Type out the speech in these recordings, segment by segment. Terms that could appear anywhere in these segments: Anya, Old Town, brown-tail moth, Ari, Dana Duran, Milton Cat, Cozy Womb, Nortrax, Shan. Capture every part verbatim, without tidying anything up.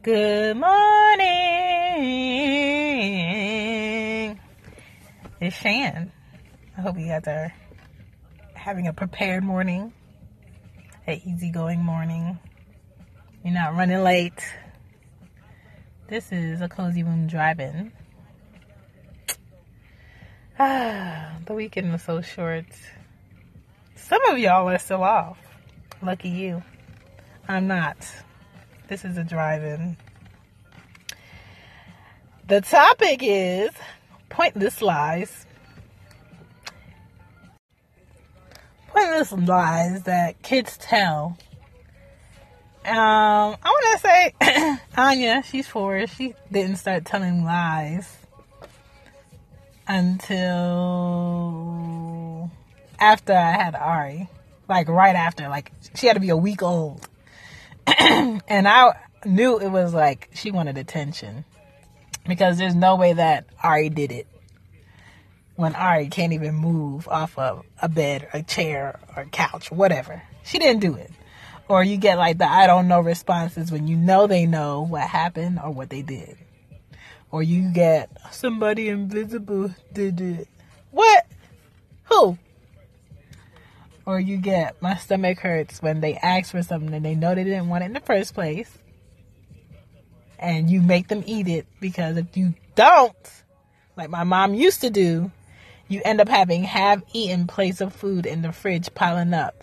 Good morning. It's Shan. I hope you guys are having a prepared morning, an easygoing morning. You're not running late. This is a Cozy Womb drive-in. Ah, the weekend was so short. Some of y'all are still off. Lucky you. I'm not. This is a drive-in. The topic is pointless lies. Pointless lies that kids tell. Um, I want to say Anya, she's four. She didn't start telling lies until after I had Ari. Like right after. Like she had to be a week old. And I knew it was like she wanted attention, because there's no way that Ari did it when Ari can't even move off of a bed, a chair, or couch, whatever. She didn't do it. Or you get like the I don't know responses when you know they know what happened or what they did. Or you get somebody invisible did it. What? Who? Or you get, my stomach hurts when they ask for something and they know they didn't want it in the first place. And you make them eat it, because if you don't, like my mom used to do, you end up having half-eaten plates of food in the fridge piling up.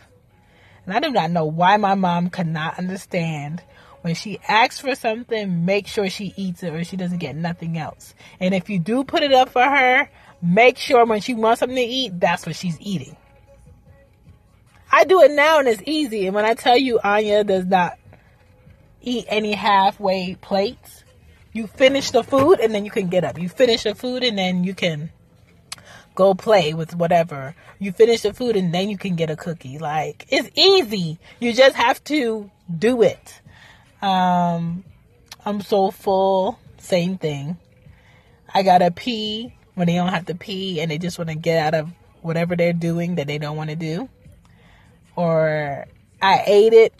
And I do not know why my mom could not understand when she asks for something, make sure she eats it or she doesn't get nothing else. And if you do put it up for her, make sure when she wants something to eat, that's what she's eating. I do it now and it's easy. And when I tell you Anya does not eat any halfway plates, you finish the food and then you can get up. You finish the food and then you can go play with whatever. You finish the food and then you can get a cookie. Like, it's easy. You just have to do it. Um, I'm so full. Same thing. I gotta pee when they don't have to pee and they just want to get out of whatever they're doing that they don't want to do. Or I ate it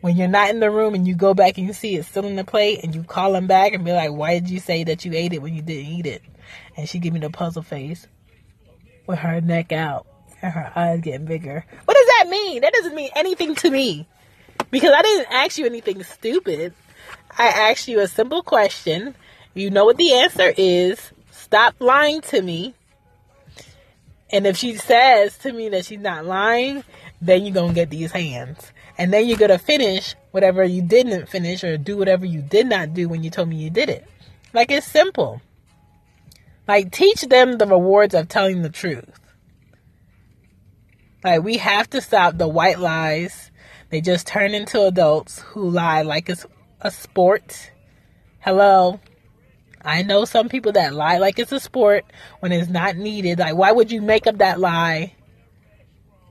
when you're not in the room and you go back and you see it's still in the plate and you call them back and be like, why did you say that you ate it when you didn't eat it? And she give me the puzzle face with her neck out and her eyes getting bigger. What does that mean? That doesn't mean anything to me, because I didn't ask you anything stupid. I asked you a simple question. You know what the answer is. Stop lying to me. And if she says to me that she's not lying, then you're going to get these hands. And then you're going to finish whatever you didn't finish or do whatever you did not do when you told me you did it. Like, it's simple. Like, teach them the rewards of telling the truth. Like, we have to stop the white lies. They just turn into adults who lie like it's a sport. Hello? I know some people that lie like it's a sport when it's not needed. Like, why would you make up that lie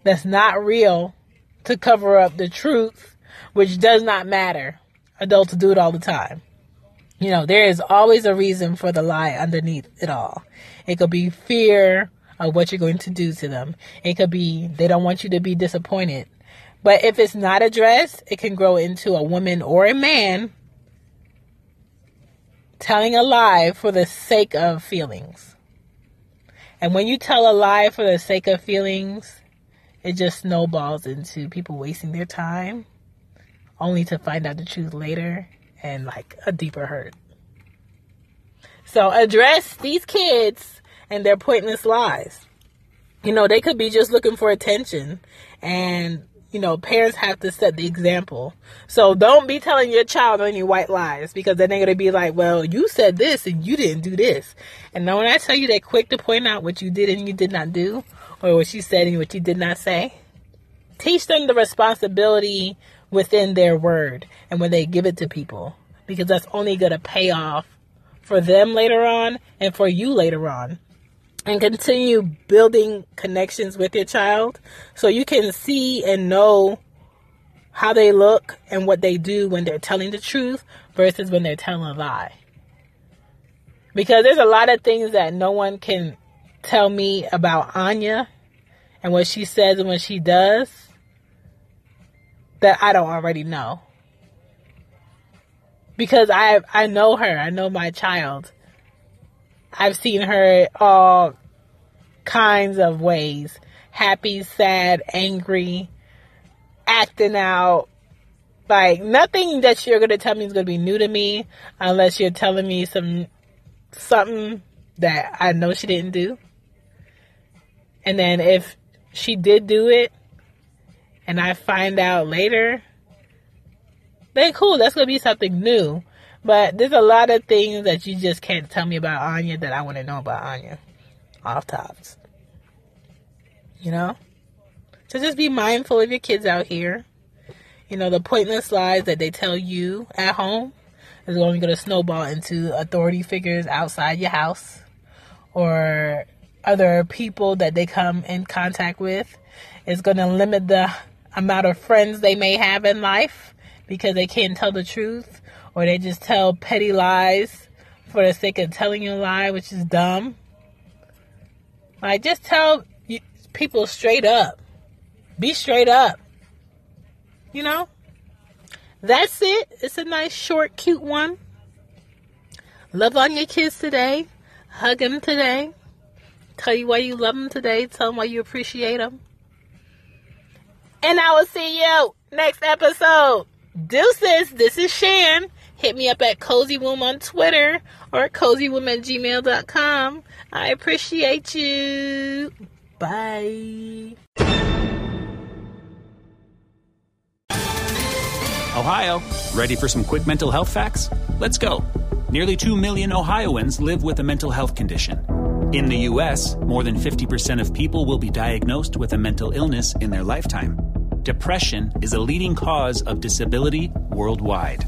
that's not real to cover up the truth, which does not matter? Adults do it all the time. You know, there is always a reason for the lie underneath it all. It could be fear of what you're going to do to them. It could be they don't want you to be disappointed. But if it's not addressed, it can grow into a woman or a man telling a lie for the sake of feelings. And when you tell a lie for the sake of feelings, it just snowballs into people wasting their time only to find out the truth later and like a deeper hurt. So address these kids and their pointless lies. You know, they could be just looking for attention, and you know, parents have to set the example. So don't be telling your child any white lies, because then they're going to be like, well, you said this and you didn't do this. And then when I tell you, they're quick to point out what you did and you did not do, or what you said and what you did not say. Teach them the responsibility within their word and when they give it to people, because that's only going to pay off for them later on and for you later on. And continue building connections with your child so you can see and know how they look and what they do when they're telling the truth versus when they're telling a lie. Because there's a lot of things that no one can tell me about Anya and what she says and what she does that I don't already know. Because I I know her. I know my child. I've seen her all kinds of ways. Happy, sad, angry, acting out. Like, nothing that you're going to tell me is going to be new to me unless you're telling me some something that I know she didn't do. And then if she did do it and I find out later, then cool, that's going to be something new. But there's a lot of things that you just can't tell me about Anya that I want to know about Anya. Off tops. You know? So just be mindful of your kids out here. You know, the pointless lies that they tell you at home is only going to snowball into authority figures outside your house. Or other people that they come in contact with. It's going to limit the amount of friends they may have in life because they can't tell the truth. Or they just tell petty lies for the sake of telling you a lie, which is dumb. Like, just tell people straight up. Be straight up. You know? That's it. It's a nice, short, cute one. Love on your kids today. Hug them today. Tell you why you love them today. Tell them why you appreciate them. And I will see you next episode. Deuces, this is Shan. Hit me up at Cozy Womb on Twitter or at cozy womb at gmail dot com. I appreciate you. Bye. Ohio, ready for some quick mental health facts? Let's go. Nearly two million Ohioans live with a mental health condition. In the U S, more than fifty percent of people will be diagnosed with a mental illness in their lifetime. Depression is a leading cause of disability worldwide.